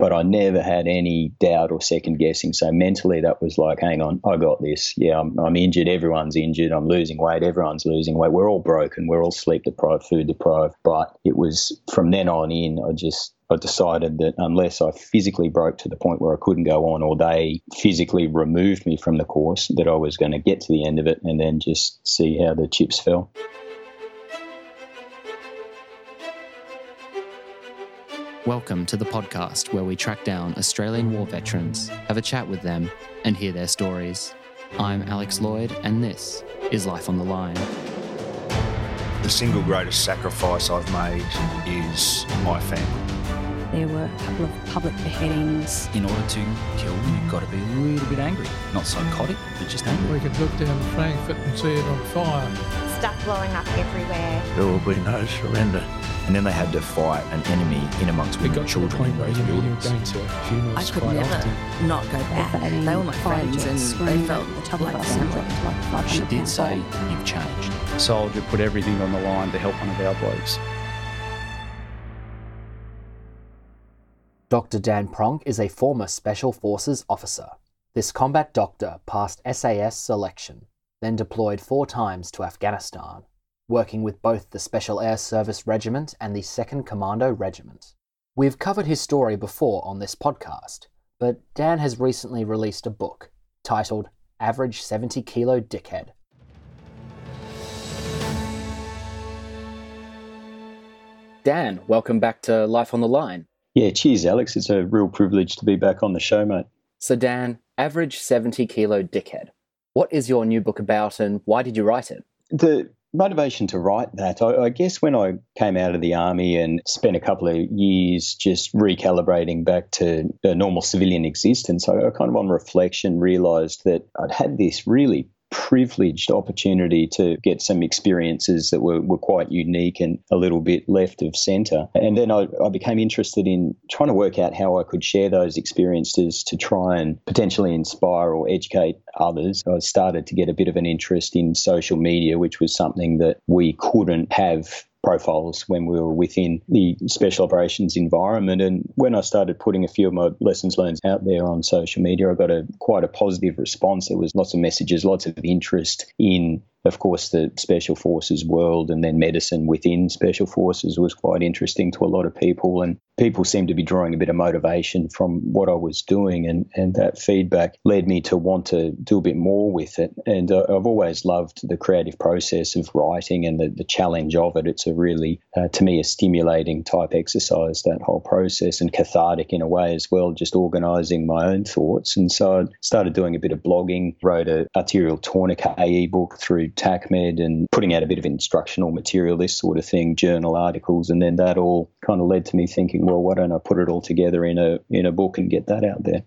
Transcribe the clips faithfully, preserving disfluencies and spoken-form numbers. but I never had any doubt or second guessing. So mentally that was like, hang on, I got this. Yeah, I'm, I'm injured. Everyone's injured. I'm losing weight. Everyone's losing weight. We're all broken. We're all sleep deprived, food deprived. But it was from then on in, I just, I decided that unless I physically broke to the point where I couldn't go on or they physically removed me from the course, that I was going to get to the end of it and then just see how the chips fell. Welcome to the podcast where we track down Australian war veterans, have a chat with them, and hear their stories. I'm Alex Lloyd, and this is Life on the Line. The single greatest sacrifice I've made is my family. There were a couple of public beheadings. In order to kill them, you've got to be a little bit angry. Not psychotic, but just angry. We could look down Frankfurt and see it on fire. Stuff blowing up everywhere. There will be no surrender. And then they had to fight an enemy in amongst women and children in those buildings. I could never often. not go back. They, they were my friends and they felt the top like family. She did say, you've changed. A soldier put everything on the line to help one of our blokes. Doctor Dan Pronk is a former Special Forces officer. This combat doctor passed S A S selection, then deployed four times to Afghanistan, working with both the Special Air Service Regiment and the second Commando Regiment. We've covered his story before on this podcast, but Dan has recently released a book titled Average seventy Kilo Dickhead. Dan, welcome back to Life on the Line. Yeah, cheers, Alex. It's a real privilege to be back on the show, mate. So Dan, Average seventy Kilo Dickhead. What is your new book about and why did you write it? The motivation to write that, I, I guess when I came out of the army and spent a couple of years just recalibrating back to a normal civilian existence, I, I kind of on reflection realised that I'd had this really privileged opportunity to get some experiences that were, were quite unique and a little bit left of centre. And then I, I became interested in trying to work out how I could share those experiences to try and potentially inspire or educate others. I started to get a bit of an interest in social media, which was something that we couldn't have profiles when we were within the special operations environment. And when I started putting a few of my lessons learned out there on social media, I got a quite a positive response. There was lots of messages, lots of interest in, of course, the Special Forces world, and then medicine within Special Forces was quite interesting to a lot of people. And people seemed to be drawing a bit of motivation from what I was doing. And, and that feedback led me to want to do a bit more with it. And uh, I've always loved the creative process of writing and the, the challenge of it. It's a really, uh, to me, a stimulating type exercise, that whole process, and cathartic in a way as well, just organising my own thoughts. And so I started doing a bit of blogging, wrote an arterial tourniquet ebook through TacMed, and putting out a bit of instructional material, this sort of thing, journal articles, and then that all kind of led to me thinking, well, why don't I put it all together in a in a book and get that out there?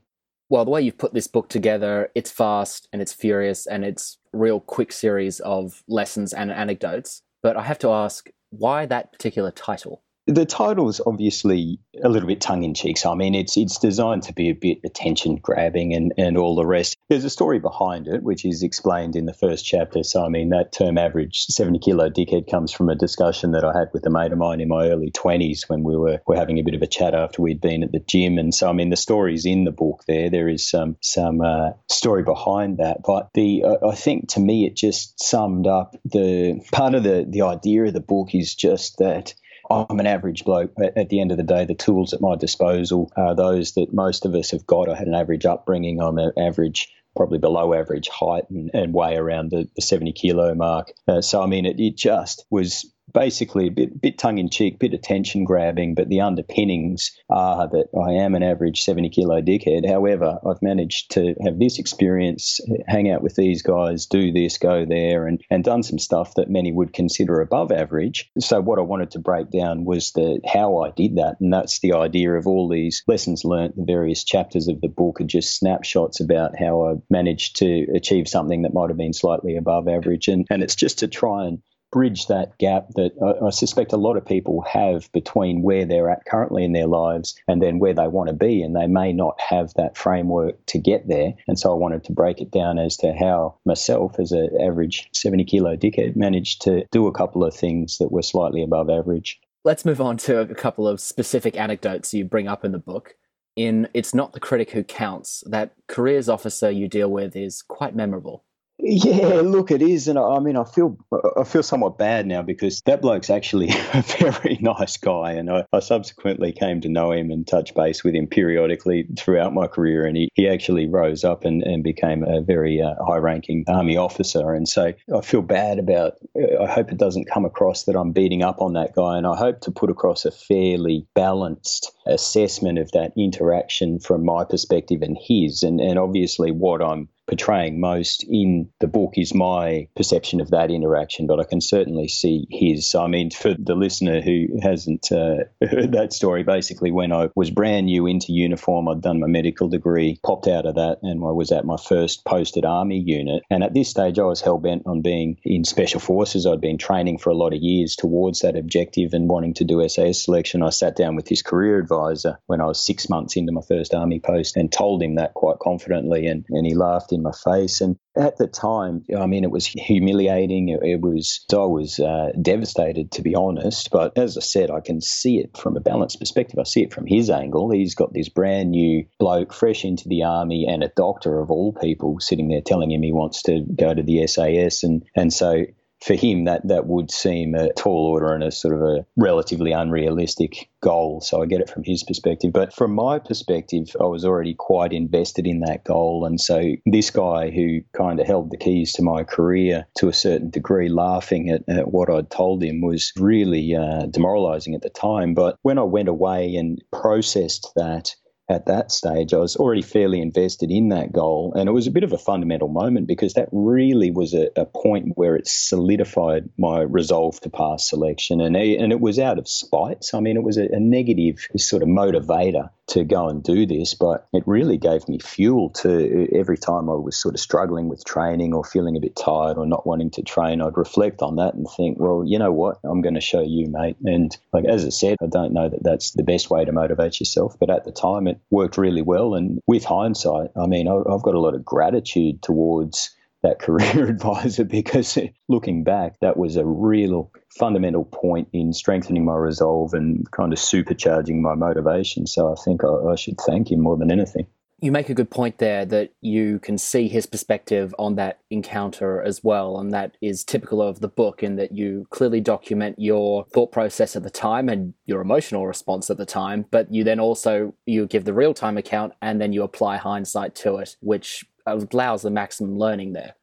Well, the way you've put this book together, it's fast and it's furious and it's real quick series of lessons and anecdotes. But I have to ask, why that particular title? The title's obviously a little bit tongue-in-cheek. So, I mean, it's it's designed to be a bit attention-grabbing and, and all the rest. There's a story behind it, which is explained in the first chapter. So, I mean, that term average seventy-kilo dickhead comes from a discussion that I had with a mate of mine in my early twenties when we were, were having a bit of a chat after we'd been at the gym. And so, I mean, the story's in the book there. There is some, some uh, story behind that. But the uh, I think, to me, it just summed up the part of the the idea of the book is just that I'm an average bloke. At the end of the day, the tools at my disposal are those that most of us have got. I had an average upbringing. I'm an average, probably below average height and, and weigh around the, the seventy kilo mark. Uh, so, I mean, it, it just was basically a bit, bit tongue-in-cheek, bit attention-grabbing, but the underpinnings are that I am an average seventy kilo dickhead. However, I've managed to have this experience, hang out with these guys, do this, go there, and, and done some stuff that many would consider above average. So what I wanted to break down was the how I did that, and that's the idea of all these lessons learnt. The various chapters of the book are just snapshots about how I managed to achieve something that might have been slightly above average, and, and it's just to try and bridge that gap that I, I suspect a lot of people have between where they're at currently in their lives and then where they want to be, and they may not have that framework to get there. And so I wanted to break it down as to how myself as an average seventy kilo dickhead managed to do a couple of things that were slightly above average. Let's move on to a couple of specific anecdotes you bring up in the book. in It's Not the Critic Who Counts, that careers officer you deal with is quite memorable. Yeah, look, it is. And I, I mean, I feel I feel somewhat bad now because that bloke's actually a very nice guy. And I, I subsequently came to know him and touch base with him periodically throughout my career. And he, he actually rose up and, and became a very uh, high-ranking Army officer. And so I feel bad about, I hope it doesn't come across that I'm beating up on that guy. And I hope to put across a fairly balanced assessment of that interaction from my perspective and his. And, and obviously what I'm portraying most in the book is my perception of that interaction, but I can certainly see his. I mean, for the listener who hasn't uh, heard that story, basically when I was brand new into uniform, I'd done my medical degree, popped out of that, and I was at my first posted Army unit. And at this stage, I was hell-bent on being in Special Forces. I'd been training for a lot of years towards that objective and wanting to do S A S selection. I sat down with his career advisor when I was six months into my first Army post and told him that quite confidently, and, and he laughed in my face. And at the time, I mean, it was humiliating. It, it was, I was uh, devastated, to be honest. But as I said, I can see it from a balanced perspective. I see it from his angle. He's got this brand new bloke, fresh into the Army, and a doctor of all people sitting there telling him he wants to go to the S A S. And, and so for him, that, that would seem a tall order and a sort of a relatively unrealistic goal. So I get it from his perspective. But from my perspective, I was already quite invested in that goal. And so this guy who kind of held the keys to my career to a certain degree, laughing at, at what I'd told him, was really uh, demoralizing at the time. But when I went away and processed that, at that stage, I was already fairly invested in that goal. And it was a bit of a fundamental moment because that really was a, a point where it solidified my resolve to pass selection. And, and it was out of spite. So, I mean, it was a, a negative sort of motivator to go and do this, but it really gave me fuel to every time I was sort of struggling with training or feeling a bit tired or not wanting to train, I'd reflect on that and think, well, you know what, I'm going to show you, mate. And like, as I said, I don't know that that's the best way to motivate yourself, but at the time it worked really well. And with hindsight, I mean, I've got a lot of gratitude towards that career advisor because looking back, that was a real fundamental point in strengthening my resolve and kind of supercharging my motivation. So I think I, I should thank him more than anything. You make a good point there that you can see his perspective on that encounter as well, and that is typical of the book in that you clearly document your thought process at the time and your emotional response at the time, but you then also you give the real-time account and then you apply hindsight to it, which allows the maximum learning there.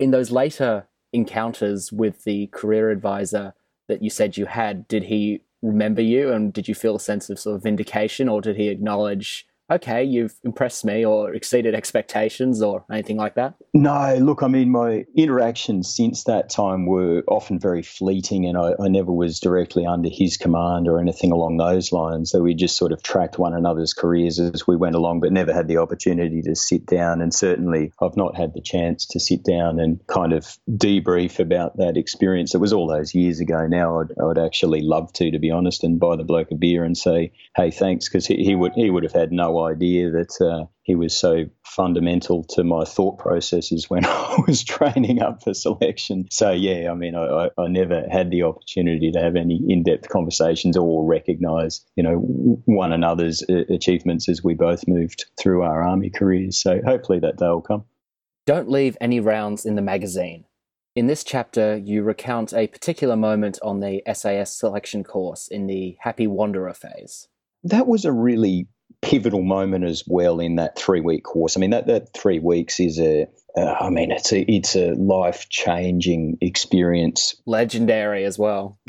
In those later encounters with the career advisor that you said you had, did he remember you and did you feel a sense of sort of vindication, or did he acknowledge, okay, you've impressed me or exceeded expectations or anything like that? No, look, I mean, my interactions since that time were often very fleeting, and I, I never was directly under his command or anything along those lines. So we just sort of tracked one another's careers as we went along, but never had the opportunity to sit down. And certainly I've not had the chance to sit down and kind of debrief about that experience. It was all those years ago now. I'd, I would actually love to, to be honest, and buy the bloke a beer and say, hey, thanks, because he, he, would, he would have had no idea that uh, he was so fundamental to my thought processes when I was training up for selection. So, yeah, I mean, I, I never had the opportunity to have any in-depth conversations or recognize, you know, one another's achievements as we both moved through our Army careers. So hopefully that day will come. Don't leave any rounds in the magazine. In this chapter, you recount a particular moment on the S A S selection course in the Happy Wanderer phase. That was a really pivotal moment as well in that three-week course. I mean, that, that three weeks is a, uh, I mean, it's a, it's a life-changing experience. Legendary as well.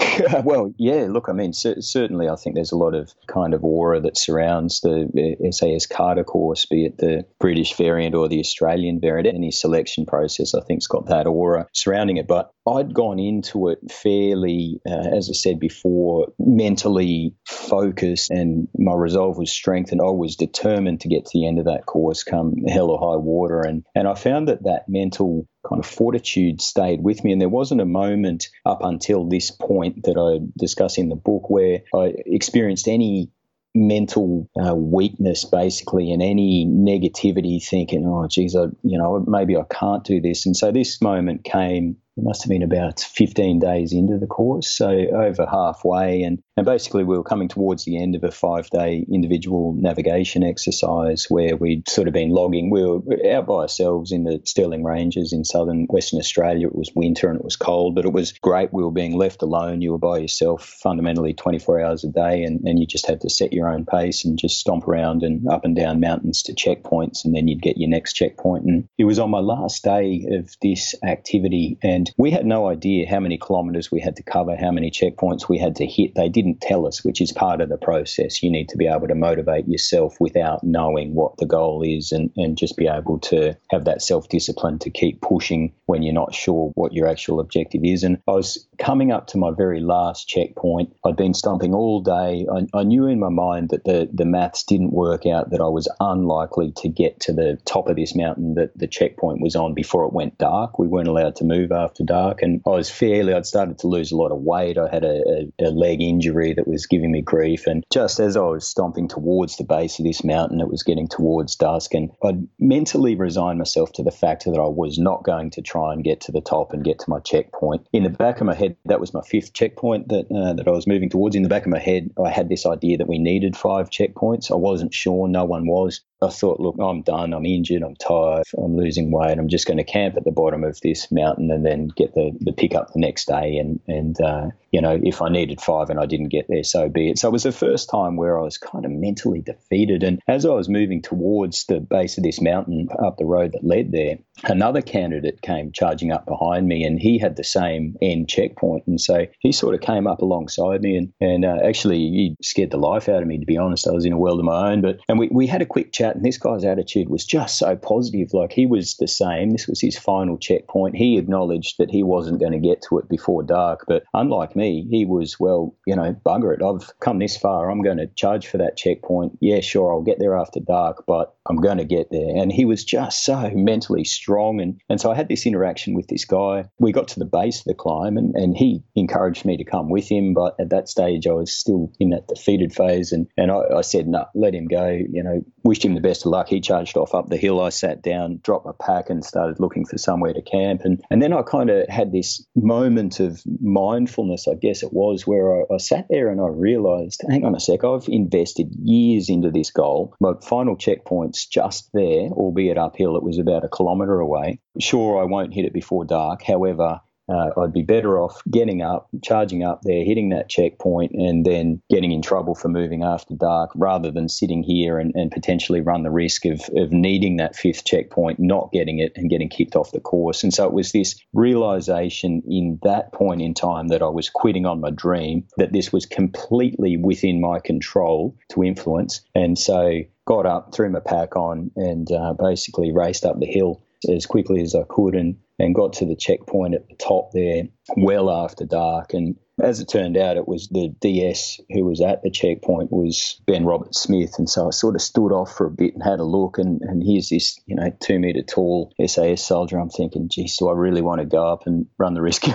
Well, yeah, look, I mean, c- certainly I think there's a lot of kind of aura that surrounds the S A S Carter course, be it the British variant or the Australian variant. Any selection process, I think, has got that aura surrounding it. But I'd gone into it fairly, uh, as I said before, mentally focused, and my resolve was strengthened. I was determined to get to the end of that course come hell or high water. And, and I found that that mental kind of fortitude stayed with me. And there wasn't a moment up until this point that I discuss in the book where I experienced any mental uh, weakness, basically, and any negativity thinking, oh, geez, I, you know, maybe I can't do this. And so this moment came it must have been about fifteen days into the course, so over halfway. And, and basically we were coming towards the end of a five-day individual navigation exercise where we'd sort of been logging. We were out by ourselves in the Stirling Ranges in southern Western Australia. It was winter and it was cold, but it was great. We were being left alone. You were by yourself fundamentally twenty-four hours a day, and, and you just had to set your own pace and just stomp around and up and down mountains to checkpoints, and then you'd get your next checkpoint. And it was on my last day of this activity, and we had no idea how many kilometres we had to cover, how many checkpoints we had to hit. They didn't tell us, which is part of the process. You need to be able to motivate yourself without knowing what the goal is, and, and just be able to have that self-discipline to keep pushing when you're not sure what your actual objective is. And I was coming up to my very last checkpoint. I'd been stumping all day. I, I knew in my mind that the, the maths didn't work out, that I was unlikely to get to the top of this mountain that the checkpoint was on before it went dark. We weren't allowed to move after dark. And I was fairly, I'd started to lose a lot of weight. I had a, a, a leg injury that was giving me grief. And just as I was stomping towards the base of this mountain, it was getting towards dusk. And I'd mentally resigned myself to the fact that I was not going to try and get to the top and get to my checkpoint. In the back of my head, that was my fifth checkpoint that uh, that I was moving towards. In the back of my head, I had this idea that we needed five checkpoints. I wasn't sure. No one was. I thought, look, I'm done. I'm injured. I'm tired. I'm losing weight. I'm just going to camp at the bottom of this mountain and then get the, the pick up the next day. And, and uh, you know, if I needed five and I didn't get there, so be it. So it was the first time where I was kind of mentally defeated. And as I was moving towards the base of this mountain up the road that led there, another candidate came charging up behind me, and he had the same end checkpoint. And so he sort of came up alongside me, and, and uh, actually he scared the life out of me, to be honest. I was in a world of my own. But and we, we had a quick chat, and this guy's attitude was just so positive. Like, he was the same. This was his final checkpoint. He acknowledged that he wasn't going to get to it before dark. But unlike me, he was, well, you know, bugger it. I've come this far. I'm going to charge for that checkpoint. Yeah, sure, I'll get there after dark, but I'm going to get there. And he was just so mentally strong. Wrong. And, and so I had this interaction with this guy. We got to the base of the climb, and, and he encouraged me to come with him. But at that stage, I was still in that defeated phase. And, and I, I said, no, nah, let him go. You know, wished him the best of luck. He charged off up the hill. I sat down, dropped my pack, and started looking for somewhere to camp. And, and then I kind of had this moment of mindfulness, I guess it was, where I, I sat there and I realized, hang on a sec, I've invested years into this goal. My final checkpoint's just there, albeit uphill. It was about a kilometre away. Sure, I won't hit it before dark. However, Uh, I'd be better off getting up, charging up there, hitting that checkpoint, and then getting in trouble for moving after dark, rather than sitting here and, and potentially run the risk of, of needing that fifth checkpoint, not getting it, and getting kicked off the course. And so it was this realization in that point in time that I was quitting on my dream, that this was completely within my control to influence. And so got up, threw my pack on, and uh, basically raced up the hill as quickly as I could, and and got to the checkpoint at the top there well after dark. And as it turned out, it was the D S who was at the checkpoint was Ben Roberts-Smith. And so I sort of stood off for a bit and had a look. And, and here's this, you know, two-metre tall S A S soldier. I'm thinking, geez, do I really want to go up and run the risk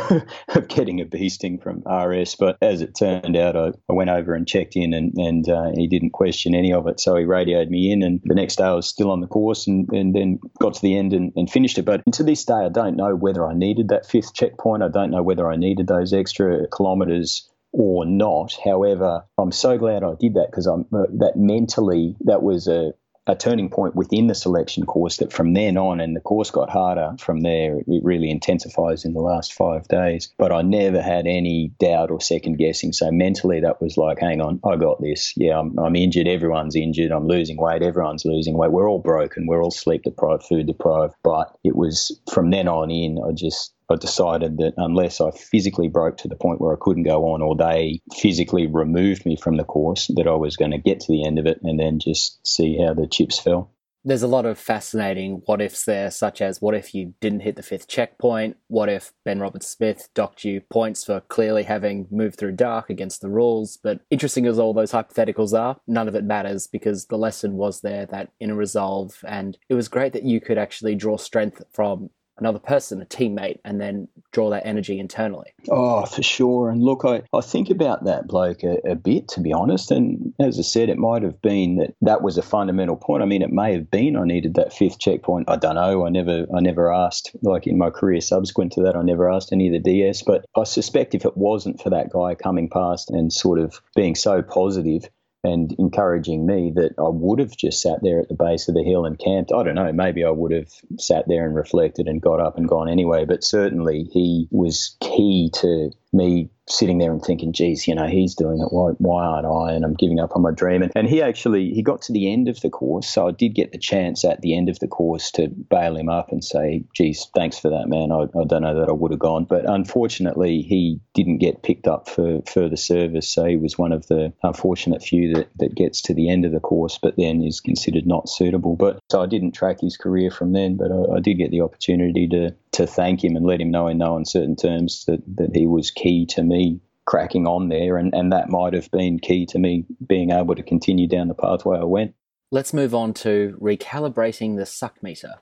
of getting a bee sting from R S? But as it turned out, I, I went over and checked in, and, and uh, he didn't question any of it. So he radioed me in, and the next day I was still on the course, and, and then got to the end and, and finished it. But to this day, I don't know whether I needed that fifth checkpoint. I don't know whether I needed those extra kilometers or not. However, I'm so glad I did that, because I'm uh, that mentally, that was a a turning point within the selection course, that from then on, and the course got harder from there, it really intensifies in the last five days. But I never had any doubt or second guessing. So mentally, that was like, hang on, I got this. Yeah, I'm, I'm injured. Everyone's injured. I'm losing weight. Everyone's losing weight. We're all broken. We're all sleep deprived, food deprived. But it was from then on in, I just, I decided that unless I physically broke to the point where I couldn't go on, or they physically removed me from the course, that I was going to get to the end of it and then just see how the chips fell. There's a lot of fascinating what-ifs there, such as what if you didn't hit the fifth checkpoint? What if Ben Roberts-Smith docked you points for clearly having moved through dark against the rules? But interesting as all those hypotheticals are, none of it matters, because the lesson was there, that inner resolve. And it was great that you could actually draw strength from another person, a teammate, and then draw that energy internally. Oh, for sure. And look, I, I think about that bloke a, a bit, to be honest. And as I said, it might have been that that was a fundamental point. I mean, it may have been I needed that fifth checkpoint. I don't know. I never I never asked, like in my career subsequent to that, I never asked any of the D S. But I suspect if it wasn't for that guy coming past and sort of being so positive and encouraging me, that I would have just sat there at the base of the hill and camped. I don't know, maybe I would have sat there and reflected and got up and gone anyway, but certainly he was key to me sitting there and thinking, geez, you know, he's doing it, why, why aren't I? And I'm giving up on my dream. And, and he actually, he got to the end of the course, so I did get the chance at the end of the course to bail him up and say, geez, thanks for that, man. I, I don't know that I would have gone. But unfortunately, he didn't get picked up for further service, so he was one of the unfortunate few that, that gets to the end of the course but then is considered not suitable. But so I didn't track his career from then, but I, I did get the opportunity to to thank him and let him know in no uncertain terms that, that he was key to me cracking on there, and, and that might have been key to me being able to continue down the pathway I went. Let's move on to recalibrating the suck meter.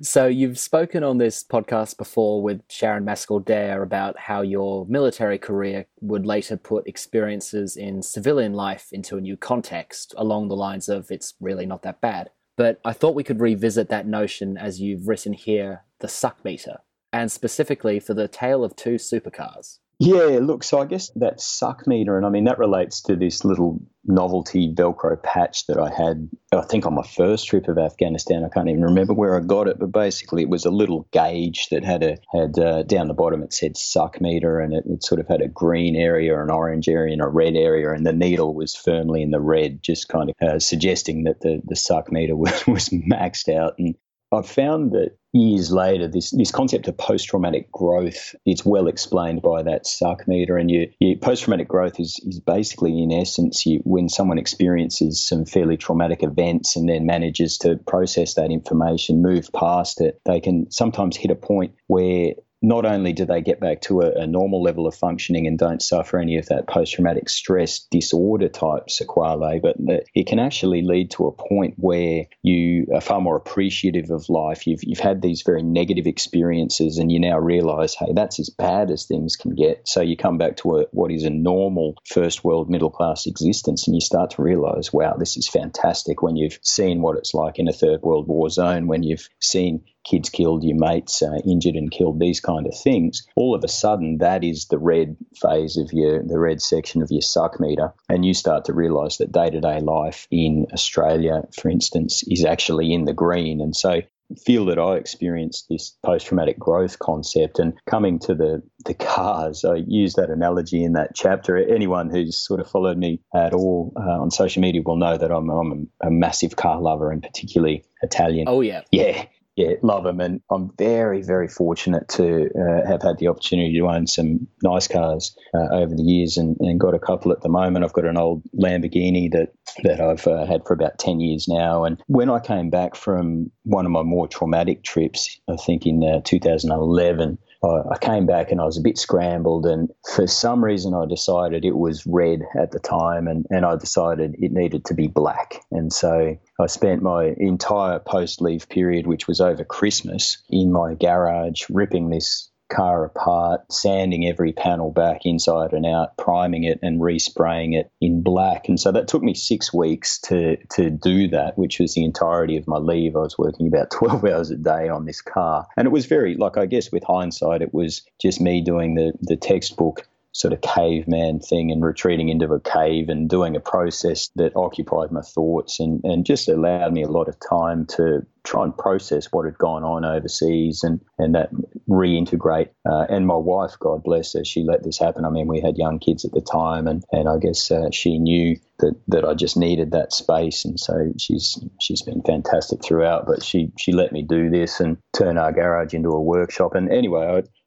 So you've spoken on this podcast before with Sharon Mascall-Dare about how your military career would later put experiences in civilian life into a new context along the lines of it's really not that bad. But I thought we could revisit that notion as you've written here, the suck meter, and specifically for the Tale of Two Supercars. Yeah, look, so I guess that suck meter, and I mean, that relates to this little novelty Velcro patch that I had, I think on my first trip of Afghanistan. I can't even remember where I got it, but basically it was a little gauge that had a had uh, down the bottom, it said suck meter, and it, it sort of had a green area, an orange area, and a red area, and the needle was firmly in the red, just kind of uh, suggesting that the, the suck meter was, was maxed out. And I've found that years later, this, this concept of post-traumatic growth, it's well explained by that suck meter. And you, you, post-traumatic growth is, is basically, in essence, you, when someone experiences some fairly traumatic events and then manages to process that information, move past it, they can sometimes hit a point where not only do they get back to a, a normal level of functioning and don't suffer any of that post-traumatic stress disorder type sequelae, but that it can actually lead to a point where you are far more appreciative of life. You've you've had these very negative experiences and you now realise, hey, that's as bad as things can get. So you come back to a, what is a normal first world middle class existence, and you start to realise, wow, this is fantastic, when you've seen what it's like in a third world war zone, when you've seen kids killed, your mates uh, injured and killed, these kind of things. All of a sudden, that is the red phase of your, the red section of your suck meter. And you start to realise that day-to-day life in Australia, for instance, is actually in the green. And so feel that I experienced this post-traumatic growth concept. And coming to the, the cars, I use that analogy in that chapter. Anyone who's sort of followed me at all uh, on social media will know that I'm, I'm a massive car lover, and particularly Italian. Oh, yeah. Yeah. Yeah, love them. And I'm very, very fortunate to uh, have had the opportunity to own some nice cars uh, over the years, and, and got a couple at the moment. I've got an old Lamborghini that, that I've uh, had for about ten years now. And when I came back from one of my more traumatic trips, I think in uh, two thousand eleven, I came back and I was a bit scrambled, and for some reason I decided it was red at the time, and, and I decided it needed to be black. And so I spent my entire post-leave period, which was over Christmas, in my garage ripping this car apart, sanding every panel back inside and out, priming it and respraying it in black. And so that took me six weeks to to do that, which was the entirety of my leave. I was working about twelve hours a day on this car. And it was very, like, I guess with hindsight, it was just me doing the, the textbook sort of caveman thing and retreating into a cave and doing a process that occupied my thoughts and, and just allowed me a lot of time to try and process what had gone on overseas and, and that reintegrate. Uh, and my wife, God bless her, she let this happen. I mean, we had young kids at the time, and, and I guess uh, she knew that, that I just needed that space. And so she's she's been fantastic throughout, but she, she let me do this and turn our garage into a workshop. And anyway,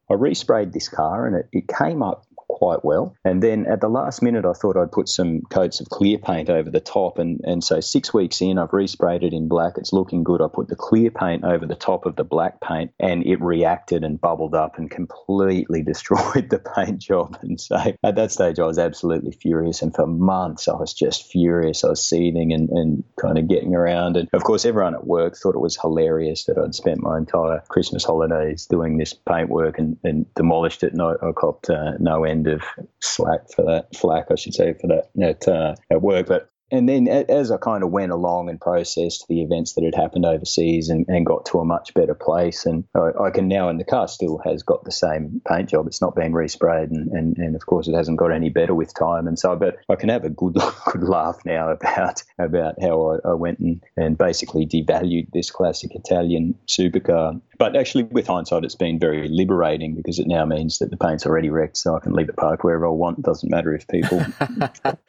I, I resprayed this car, and it, it came up quite well. And then at the last minute, I thought I'd put some coats of clear paint over the top. And, and so six weeks in, I've resprayed it in black. It's looking good. I put the clear paint over the top of the black paint and it reacted and bubbled up and completely destroyed the paint job. And so at that stage, I was absolutely furious. And for months, I was just furious. I was seething and, and kind of getting around. And of course, everyone at work thought it was hilarious that I'd spent my entire Christmas holidays doing this paintwork and, and demolished it. And I, I copped uh, no end of slack for that, flack, I should say, for that at, uh, at work. But And then as I kind of went along and processed the events that had happened overseas and, and got to a much better place, and I, I can now, and the car still has got the same paint job. It's not been resprayed and, and, and of course it hasn't got any better with time. And so, but I can have a good good laugh now about about how I, I went and, and basically devalued this classic Italian supercar. But actually, with hindsight, it's been very liberating because it now means that the paint's already wrecked, so I can leave it parked wherever I want. It doesn't matter if people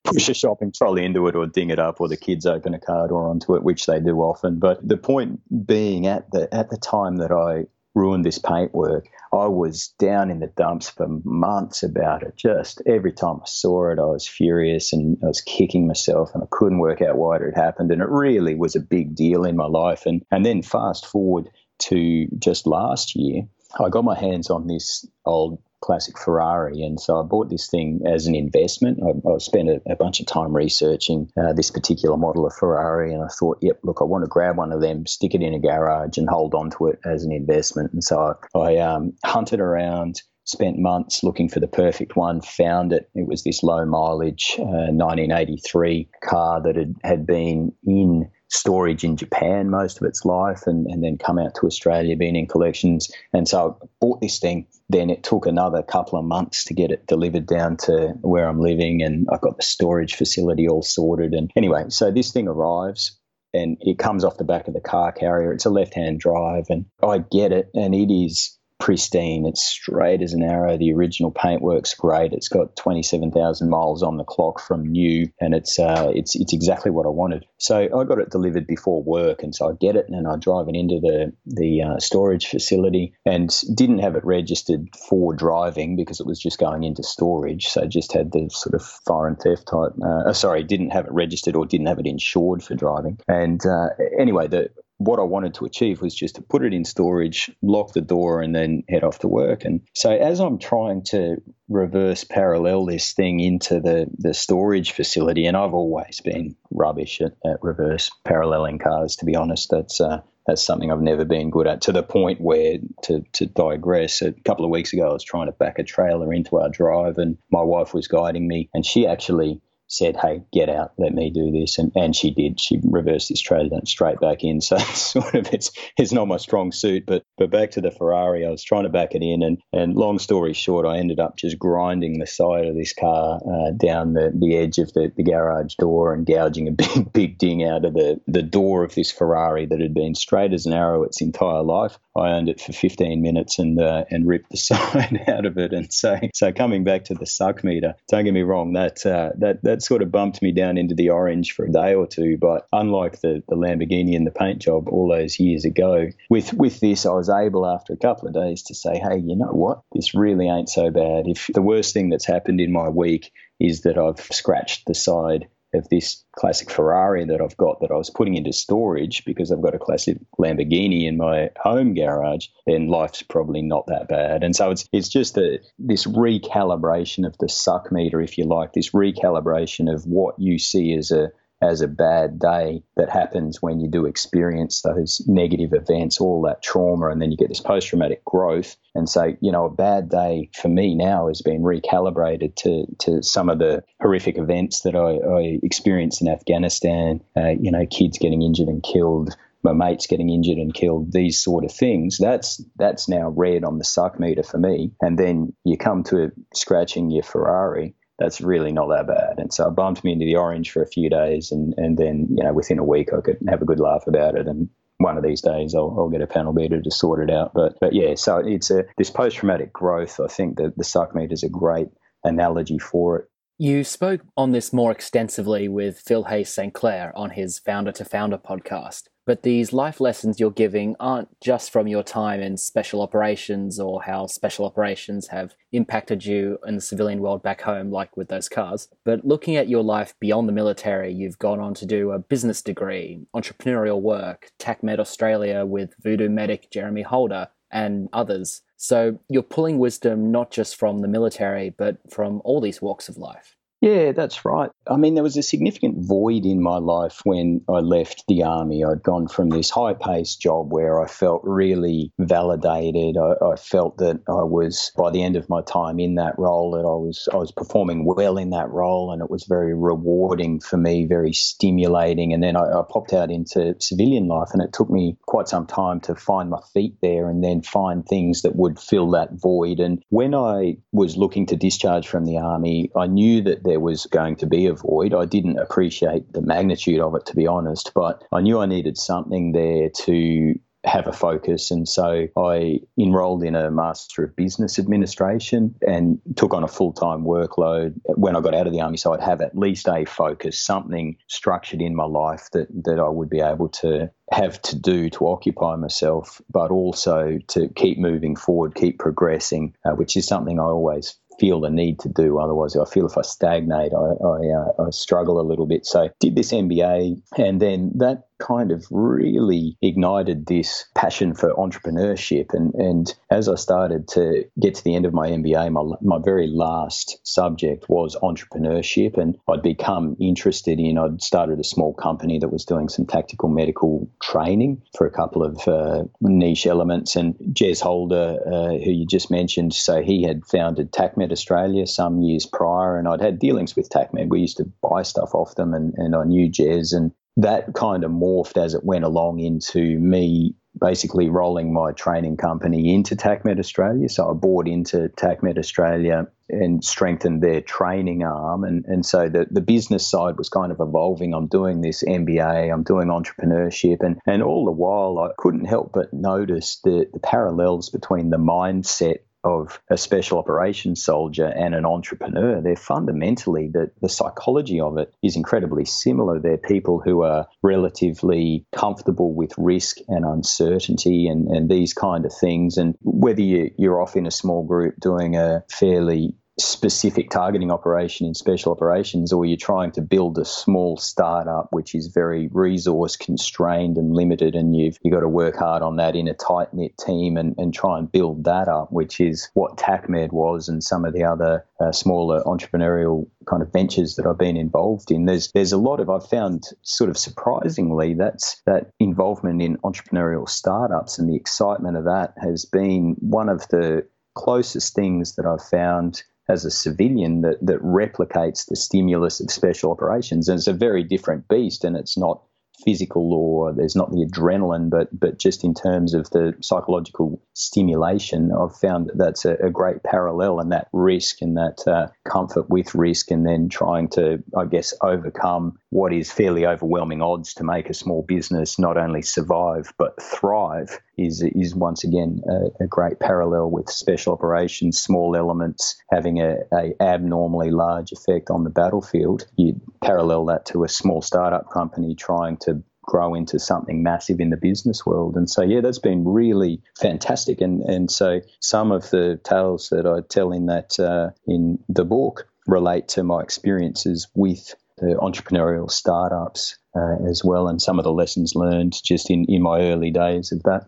push a shopping trolley into it or ding it up or the kids open a car door onto it, which they do often. But the point being, at the at the time that I ruined this paintwork, I was down in the dumps for months about it. Just every time I saw it, I was furious and I was kicking myself and I couldn't work out why it had happened. And it really was a big deal in my life. And and then fast forward to just last year, I got my hands on this old classic Ferrari, and so I bought this thing as an investment. I, I spent a, a bunch of time researching uh, this particular model of Ferrari, and I thought, yep, look, I want to grab one of them, stick it in a garage and hold on to it as an investment. And so I, I um, hunted around, spent months looking for the perfect one, found it. It was this low mileage uh, nineteen eighty-three car that had, had been in storage in Japan most of its life and, and then come out to Australia, been in collections. And so I bought this thing. Then it took another couple of months to get it delivered down to where I'm living, and I've got the storage facility all sorted. And anyway, so this thing arrives and it comes off the back of the car carrier. It's a left-hand drive, and I get it, and it is pristine. It's straight as an arrow. The original paintwork's great. It's got twenty-seven thousand miles on the clock from new, and it's uh, it's it's exactly what I wanted. So I got it delivered before work, and so I get it and I drive it into the the uh, storage facility, and didn't have it registered for driving because it was just going into storage. So just had the sort of fire and theft type. Uh, sorry, didn't have it registered or didn't have it insured for driving. And uh, anyway, the what I wanted to achieve was just to put it in storage, lock the door, and then head off to work. And so as I'm trying to reverse parallel this thing into the, the storage facility, and I've always been rubbish at, at reverse paralleling cars, to be honest. That's uh, that's something I've never been good at, to the point where, to, to digress, a couple of weeks ago I was trying to back a trailer into our drive, and my wife was guiding me, and she actually said, hey, get out, let me do this. And, and she did. She reversed this trailer straight back in. So sort of it's it's not my strong suit. But but back to the Ferrari, I was trying to back it in. And, and long story short, I ended up just grinding the side of this car uh, down the, the edge of the, the garage door and gouging a big, big ding out of the, the door of this Ferrari that had been straight as an arrow its entire life. I owned it for fifteen minutes and uh, and ripped the side out of it. And so so coming back to the suck meter, don't get me wrong, that uh, that that sort of bumped me down into the orange for a day or two. But unlike the, the Lamborghini and the paint job all those years ago, with with this, I was able after a couple of days to say, hey, you know what? This really ain't so bad. If the worst thing that's happened in my week is that I've scratched the side of this classic Ferrari that I've got that I was putting into storage because I've got a classic Lamborghini in my home garage, then life's probably not that bad. And so it's it's just a, this recalibration of the suck meter, if you like, this recalibration of what you see as a as a bad day that happens when you do experience those negative events, all that trauma, and then you get this post-traumatic growth. And so, you know, a bad day for me now has been recalibrated to to some of the horrific events that I, I experienced in Afghanistan, uh, you know, kids getting injured and killed, my mates getting injured and killed, these sort of things. That's that's now red on the suck meter for me. And then you come to scratching your Ferrari. That's really not that bad. And so it bumped me into the orange for a few days, and, and then, you know, within a week I could have a good laugh about it, and one of these days I'll, I'll get a panel beater to sort it out. But but yeah, so it's a this post-traumatic growth. I think that the suck meter is a great analogy for it. You spoke on this more extensively with Phil Hayes-Saint Clair on his Founder to Founder podcast, but these life lessons you're giving aren't just from your time in special operations or how special operations have impacted you in the civilian world back home, like with those cars, but looking at your life beyond the military, you've gone on to do a business degree, entrepreneurial work, TacMed Australia with voodoo medic Jeremy Holder and others. So you're pulling wisdom not just from the military, but from all these walks of life. Yeah, that's right. I mean, there was a significant void in my life when I left the Army. I'd gone from this high-paced job where I felt really validated. I, I felt that I was, by the end of my time in that role, that I was I was performing well in that role, and it was very rewarding for me, very stimulating. And then I, I popped out into civilian life, and it took me quite some time to find my feet there and then find things that would fill that void. And when I was looking to discharge from the Army, I knew that there was going to be a void. I didn't appreciate the magnitude of it, to be honest, but I knew I needed something there to have a focus. And so I enrolled in a Master of Business Administration and took on a full-time workload when I got out of the Army, so I'd have at least a focus, something structured in my life that, that I would be able to have to do to occupy myself, but also to keep moving forward, keep progressing, uh, which is something I always feel the need to do. Otherwise, I feel if I stagnate, I, I, uh, I struggle a little bit. So did this M B A, and then that kind of really ignited this passion for entrepreneurship. And, and as I started to get to the end of my M B A, my, my very last subject was entrepreneurship, and I'd become interested in, I'd started a small company that was doing some tactical medical training for a couple of uh, niche elements. And Jez Holder, uh, who you just mentioned, so he had founded TacMed Australia some years prior, and I'd had dealings with TacMed. We used to buy stuff off them, and, and I knew Jez, and that kind of morphed as it went along into me basically rolling my training company into TacMed Australia. So I bought into TacMed Australia and strengthened their training arm. And, and so the, the business side was kind of evolving. I'm doing this M B A, I'm doing entrepreneurship. And, and all the while, I couldn't help but notice the, the parallels between the mindset of a special operations soldier and an entrepreneur. They're fundamentally, the, the psychology of it is incredibly similar. They're people who are relatively comfortable with risk and uncertainty and, and these kind of things. And whether you, you're off in a small group doing a fairly specific targeting operation in special operations, or you're trying to build a small startup which is very resource constrained and limited, and you've you've got to work hard on that in a tight-knit team and, and try and build that up, which is what TacMed was and some of the other uh, smaller entrepreneurial kind of ventures that I've been involved in. There's there's a lot of, I've found sort of surprisingly, that's that involvement in entrepreneurial startups and the excitement of that has been one of the closest things that I've found as a civilian that, that replicates the stimulus of special operations. And it's a very different beast, and it's not physical, or there's not the adrenaline, but but just in terms of the psychological stimulation, I've found that that's a, a great parallel, and that risk and that uh, comfort with risk, and then trying to, I guess, overcome what is fairly overwhelming odds to make a small business not only survive but thrive is is once again a, a great parallel with special operations, small elements having a, a abnormally large effect on the battlefield. You parallel that to a small startup company trying to to grow into something massive in the business world. And so, yeah, that's been really fantastic. And and so some of the tales that I tell in that uh, in the book relate to my experiences with the entrepreneurial startups uh, as well, and some of the lessons learned just in, in my early days of that.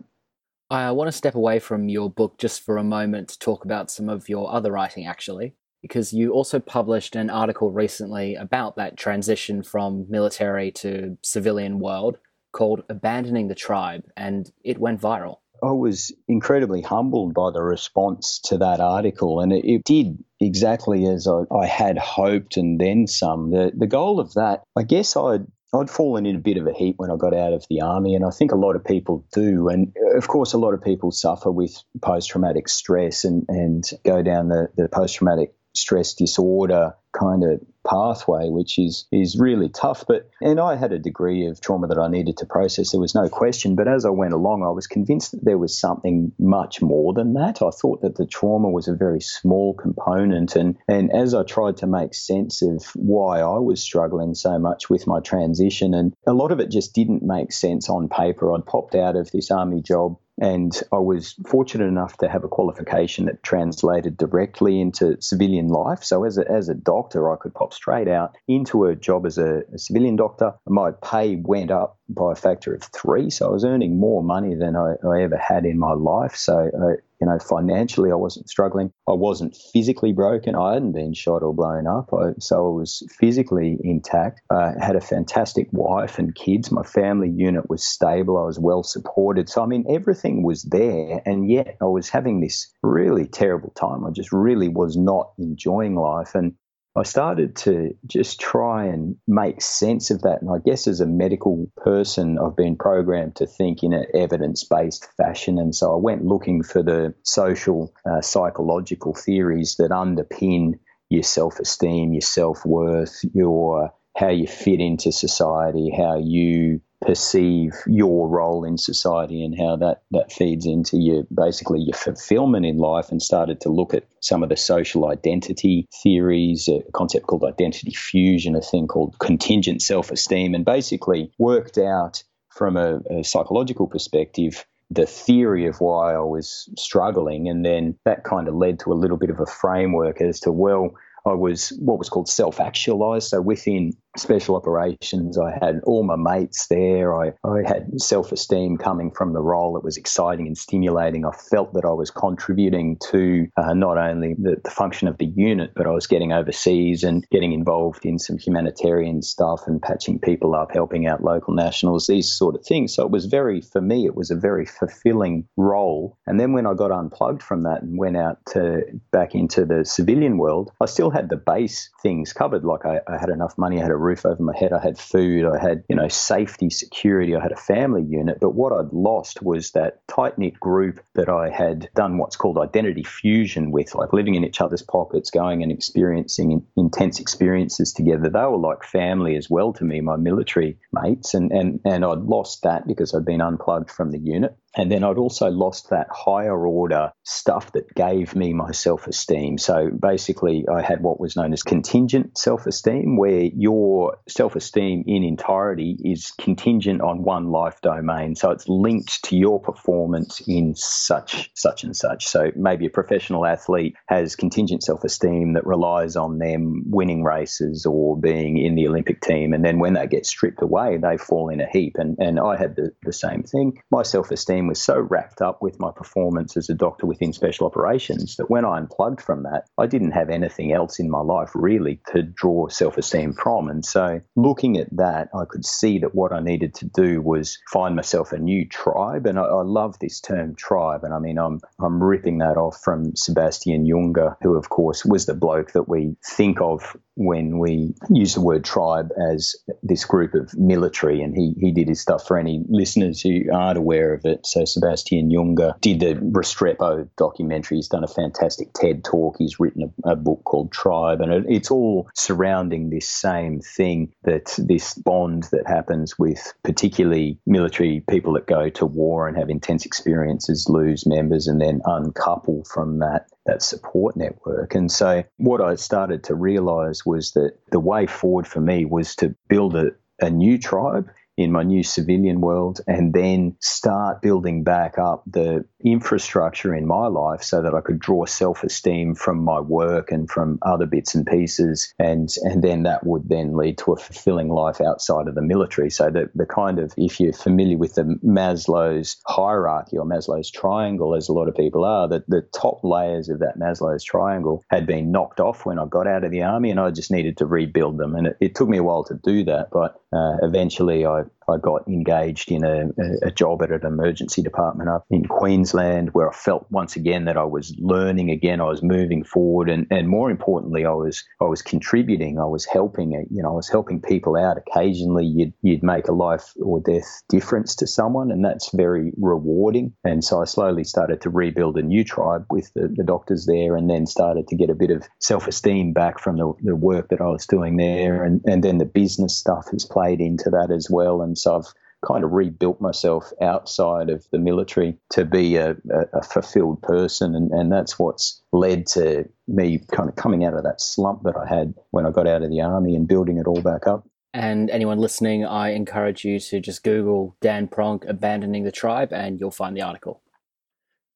I want to step away from your book just for a moment to talk about some of your other writing, actually, because you also published an article recently about that transition from military to civilian world called Abandoning the Tribe, and it went viral. I was incredibly humbled by the response to that article, and it, it did exactly as I, I had hoped and then some. The, the goal of that, I guess I'd I'd fallen in a bit of a heap when I got out of the Army, and I think a lot of people do. And, of course, a lot of people suffer with post-traumatic stress and, and go down the, the post-traumatic stress disorder kind of pathway, which is is really tough. But and I had a degree of trauma that I needed to process. There was no question. But as I went along, I was convinced that there was something much more than that. I thought that the trauma was a very small component. And, and as I tried to make sense of why I was struggling so much with my transition, and a lot of it just didn't make sense on paper. I'd popped out of this army job, and I was fortunate enough to have a qualification that translated directly into civilian life. So as a, as a doctor, I could pop straight out into a job as a, a civilian doctor. My pay went up by a factor of three. So I was earning more money than I, I ever had in my life. So I, You know, financially, I wasn't struggling. I wasn't physically broken. I hadn't been shot or blown up. I, so I was physically intact. I had a fantastic wife and kids. My family unit was stable. I was well supported. So, I mean, everything was there. And yet I was having this really terrible time. I just really was not enjoying life. And I started to just try and make sense of that. And I guess as a medical person, I've been programmed to think in an evidence-based fashion. And so I went looking for the social, uh, psychological theories that underpin your self-esteem, your self-worth, your how you fit into society, how you perceive your role in society, and how that, that feeds into your basically your fulfillment in life, and started to look at some of the social identity theories, a concept called identity fusion, a thing called contingent self-esteem, and basically worked out from a, a psychological perspective the theory of why I was struggling. And then that kind of led to a little bit of a framework as to, well, I was what was called self-actualized. So within Special Operations, I had all my mates there. I, I had self-esteem coming from the role. It was exciting and stimulating. I felt that I was contributing to uh, not only the, the function of the unit, but I was getting overseas and getting involved in some humanitarian stuff and patching people up, helping out local nationals, these sort of things. So it was very, for me, it was a very fulfilling role. And then when I got unplugged from that and went out to back into the civilian world, I still had the base things covered. Like I, I had enough money, I had a roof over my head, I had food, I had, you know, safety, security, I had a family unit. But what I'd lost was that tight-knit group that I had done what's called identity fusion with, like living in each other's pockets, going and experiencing intense experiences together. They were like family as well to me, my military mates, and, and, and I'd lost that because I'd been unplugged from the unit. And then I'd also lost that higher order stuff that gave me my self-esteem. So basically I had what was known as contingent self-esteem, where your self-esteem in entirety is contingent on one life domain. So it's linked to your performance in such, such and such. So maybe a professional athlete has contingent self-esteem that relies on them winning races or being in the Olympic team. And then when they get stripped away, they fall in a heap. And, and I had the, the same thing. My self-esteem was so wrapped up with my performance as a doctor within Special Operations that when I unplugged from that, I didn't have anything else in my life really to draw self-esteem from. And so looking at that, I could see that what I needed to do was find myself a new tribe. And I, I love this term tribe. And I mean, I'm I'm ripping that off from Sebastian Junger, who of course was the bloke that we think of when we use the word tribe as this group of military. And he, he did his stuff for any listeners who aren't aware of it. So Sebastian Junger did the Restrepo documentary. He's done a fantastic TED talk. He's written a, a book called Tribe. And it, it's all surrounding this same thing, that this bond that happens with particularly military people that go to war and have intense experiences, lose members, and then uncouple from that. that support network. And so what I started to realize was that the way forward for me was to build a, a new tribe in my new civilian world, and then start building back up the infrastructure in my life so that I could draw self-esteem from my work and from other bits and pieces. And and then that would then lead to a fulfilling life outside of the military. So the, the kind of, if you're familiar with the Maslow's hierarchy or Maslow's triangle, as a lot of people are, that the top layers of that Maslow's triangle had been knocked off when I got out of the army, and I just needed to rebuild them. And it, it took me a while to do that, but uh, eventually I I I got engaged in a, a job at an emergency department up in Queensland, where I felt once again that I was learning again, I was moving forward, and, and more importantly, I was I was contributing, I was helping, you know, I was helping people out. Occasionally, you'd you'd make a life or death difference to someone, and that's very rewarding. And so I slowly started to rebuild a new tribe with the, the doctors there, and then started to get a bit of self-esteem back from the, the work that I was doing there, and and then the business stuff has played into that as well. And so I've kind of rebuilt myself outside of the military to be a, a, a fulfilled person, and, and that's what's led to me kind of coming out of that slump that I had when I got out of the army and building it all back up. And anyone listening, I encourage you to just Google Dan Pronk abandoning the tribe and you'll find the article.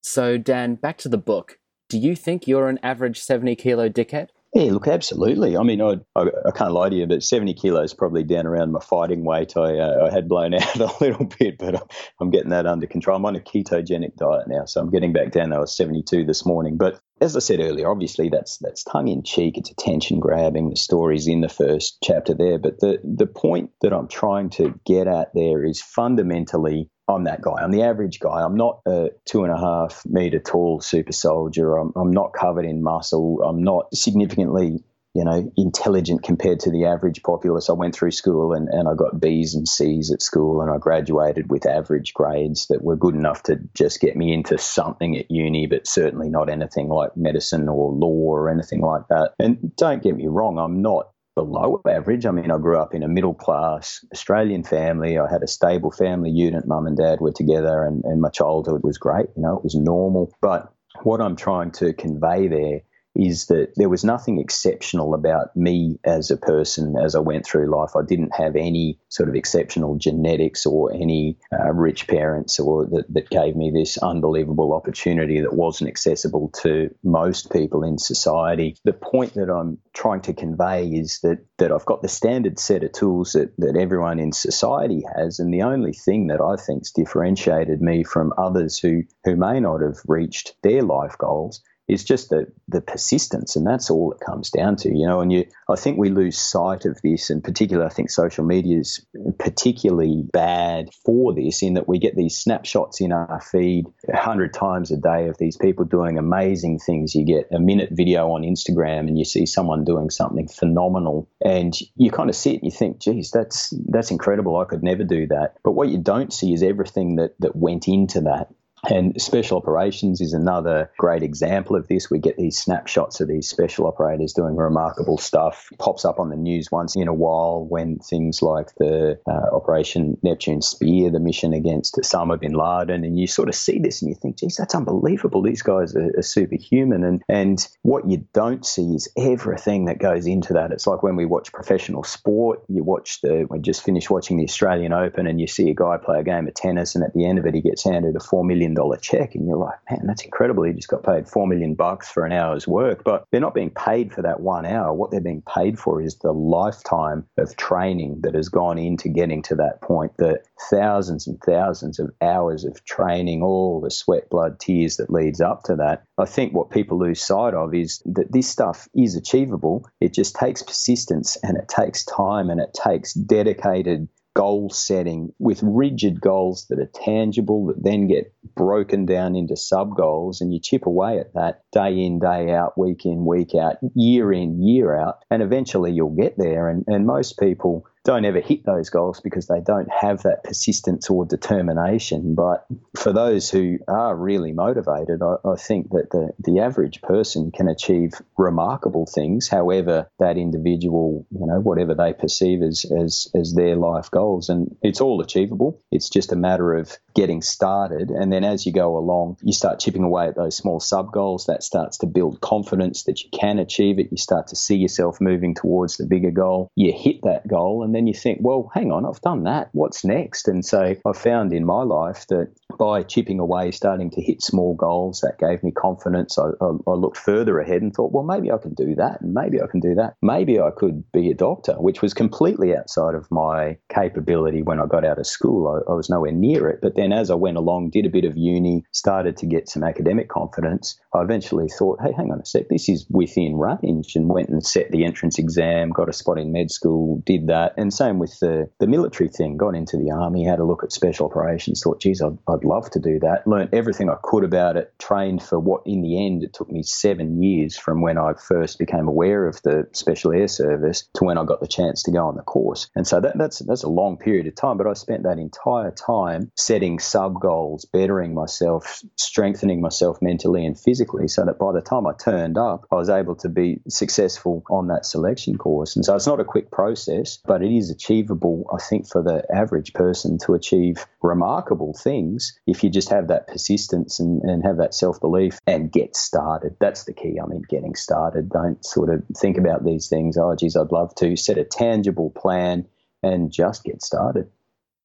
So Dan, back to the book. Do you think you're an average seventy kilo dickhead? Yeah, look, absolutely. I mean, I, I I can't lie to you, but seventy kilos probably down around my fighting weight. I uh, I had blown out a little bit, but I'm, I'm getting that under control. I'm on a ketogenic diet now, so I'm getting back down. I was seventy-two this morning. But as I said earlier, obviously that's that's tongue-in-cheek. It's attention-grabbing. The story's in the first chapter there. But the, the point that I'm trying to get at there is fundamentally, I'm that guy. I'm the average guy. I'm not a two and a half meter tall super soldier. I'm, I'm not covered in muscle. I'm not significantly, you know, intelligent compared to the average populace. I went through school and, and I got B's and C's at school, and I graduated with average grades that were good enough to just get me into something at uni, but certainly not anything like medicine or law or anything like that. And don't get me wrong, I'm not below average. I mean, I grew up in a middle-class Australian family. I had a stable family unit. Mum and dad were together, and, and my childhood was great. You know, it was normal. But what I'm trying to convey there is that there was nothing exceptional about me as a person as I went through life. I didn't have any sort of exceptional genetics or any uh, rich parents or that, that gave me this unbelievable opportunity that wasn't accessible to most people in society. The point that I'm trying to convey is that that I've got the standard set of tools that, that everyone in society has, and the only thing that I think's differentiated me from others who, who may not have reached their life goals It's just the, the persistence, and that's all it comes down to, you know. And you, I think we lose sight of this, and particularly I think social media is particularly bad for this, in that we get these snapshots in our feed a hundred times a day of these people doing amazing things. You get a minute video on Instagram, and you see someone doing something phenomenal, and you kind of sit and you think, geez, that's that's incredible. I could never do that. But what you don't see is everything that that went into that. And special operations is another great example of this. We get these snapshots of these special operators doing remarkable stuff. It pops up on the news once in a while when things like the uh, Operation Neptune Spear, the mission against Osama bin Laden, and you sort of see this and you think, geez, that's unbelievable. These guys are, are superhuman. And, and what you don't see is everything that goes into that. It's like when we watch professional sport, you watch the, we just finished watching the Australian Open, and you see a guy play a game of tennis, and at the end of it, he gets handed a four million dollars dollar check, and you're like, man, that's incredible. He just got paid four million bucks for an hour's work. But they're not being paid for that one hour. What they're being paid for is the lifetime of training that has gone into getting to that point, the thousands and thousands of hours of training, all the sweat, blood, tears that leads up to that. I think what people lose sight of is that this stuff is achievable. It just takes persistence, and it takes time, and it takes dedicated goal setting with rigid goals that are tangible, that then get broken down into sub goals, and you chip away at that day in, day out, week in, week out, year in, year out, and eventually you'll get there. And, and most people don't ever hit those goals because they don't have that persistence or determination. But for those who are really motivated, I, I think that the, the average person can achieve remarkable things, however that individual, you know, whatever they perceive as, as, as their life goals. And it's all achievable. It's just a matter of getting started. And then as you go along, you start chipping away at those small sub-goals. That starts to build confidence that you can achieve it. You start to see yourself moving towards the bigger goal. You hit that goal, and then you think, well, hang on, I've done that. What's next? And so I found in my life that by chipping away, starting to hit small goals, that gave me confidence. I, I, I looked further ahead and thought, well, maybe I can do that, and maybe I can do that. Maybe I could be a doctor, which was completely outside of my capability when I got out of school. I, I was nowhere near it. But then as I went along, did a bit of uni, started to get some academic confidence, I eventually thought, hey, hang on a sec, this is within range, and went and set the entrance exam, got a spot in med school, did that. And same with the, the military thing, got into the army, had a look at special operations, thought, geez, I'd, I'd love to do that. Learned everything I could about it, trained for what in the end it took me seven years from when I first became aware of the Special Air Service to when I got the chance to go on the course. And so that, that's that's a long period of time, but I spent that entire time setting sub-goals, bettering myself, strengthening myself mentally and physically, so that by the time I turned up, I was able to be successful on that selection course. And so it's not a quick process, but it is achievable, I think, for the average person to achieve remarkable things if you just have that persistence and, and have that self-belief and get started. That's the key. I mean, getting started. Don't sort of think about these things, oh, geez, I'd love to. Set a tangible plan and just get started.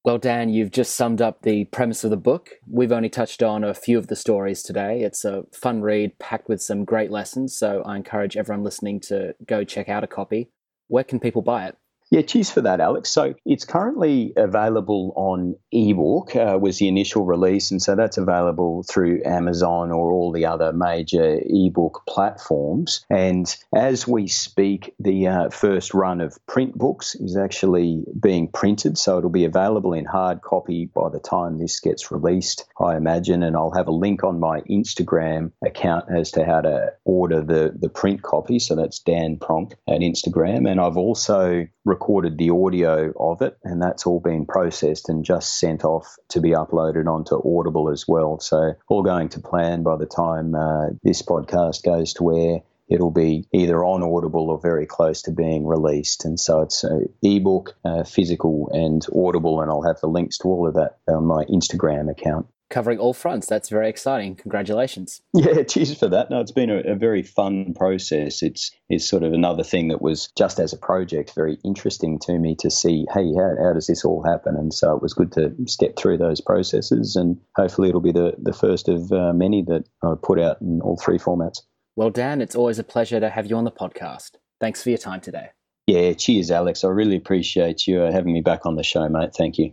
Well, Dan, you've just summed up the premise of the book. We've only touched on a few of the stories today. It's a fun read packed with some great lessons, so I encourage everyone listening to go check out a copy. Where can people buy it? Yeah, cheers for that, Alex. So it's currently available on ebook, uh, was the initial release, and so that's available through Amazon or all the other major ebook platforms. And as we speak, the uh, first run of print books is actually being printed, so it'll be available in hard copy by the time this gets released, I imagine, and I'll have a link on my Instagram account as to how to order the, the print copy, so that's Dan Pronk at Instagram. And I've also recorded the audio of it, and that's all been processed and just sent off to be uploaded onto Audible as well. So all going to plan by the time uh, this podcast goes to air. It'll be either on Audible or very close to being released. And so it's an ebook, uh, physical and Audible, and I'll have the links to all of that on my Instagram account. Covering all fronts. That's very exciting. Congratulations. Yeah, cheers for that. No, it's been a, a very fun process. It's it's sort of another thing that was, just as a project, very interesting to me to see, hey, how, how does this all happen? And so it was good to step through those processes, and hopefully it'll be the, the first of uh, many that I put out in all three formats. Well, Dan, it's always a pleasure to have you on the podcast. Thanks for your time today. Yeah, cheers, Alex. I really appreciate you having me back on the show, mate. Thank you.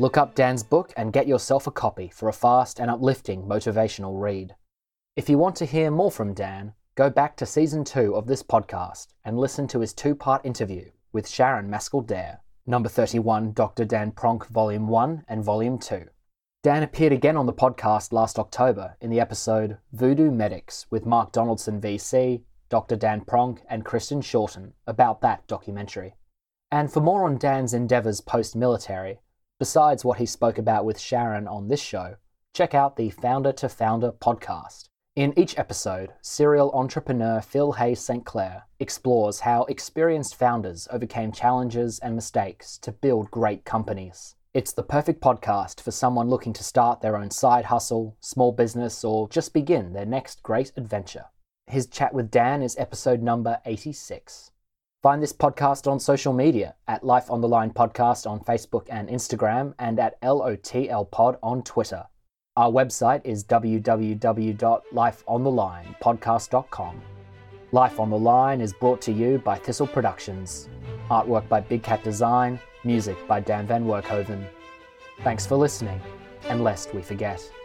Look up Dan's book and get yourself a copy for a fast and uplifting motivational read. If you want to hear more from Dan, go back to season two of this podcast and listen to his two-part interview with Sharon Mascall-Dare, number thirty-one, Doctor Dan Pronk, Volume one and Volume two. Dan appeared again on the podcast last October in the episode Voodoo Medics with Mark Donaldson, V C, Doctor Dan Pronk and Kristen Shorten about that documentary. And for more on Dan's endeavours post-military, besides what he spoke about with Sharon on this show, check out the Founder to Founder podcast. In each episode, serial entrepreneur Phil Hayes-Saint Clair explores how experienced founders overcame challenges and mistakes to build great companies. It's the perfect podcast for someone looking to start their own side hustle, small business, or just begin their next great adventure. His chat with Dan is episode number eighty-six. Find this podcast on social media at Life on the Line Podcast on Facebook and Instagram, and at L O T L Pod on Twitter. Our website is w w w dot life on the line podcast dot com. Life on the Line is brought to you by Thistle Productions. Artwork by Big Cat Design, music by Dan Van Workhoven. Thanks for listening, and lest we forget.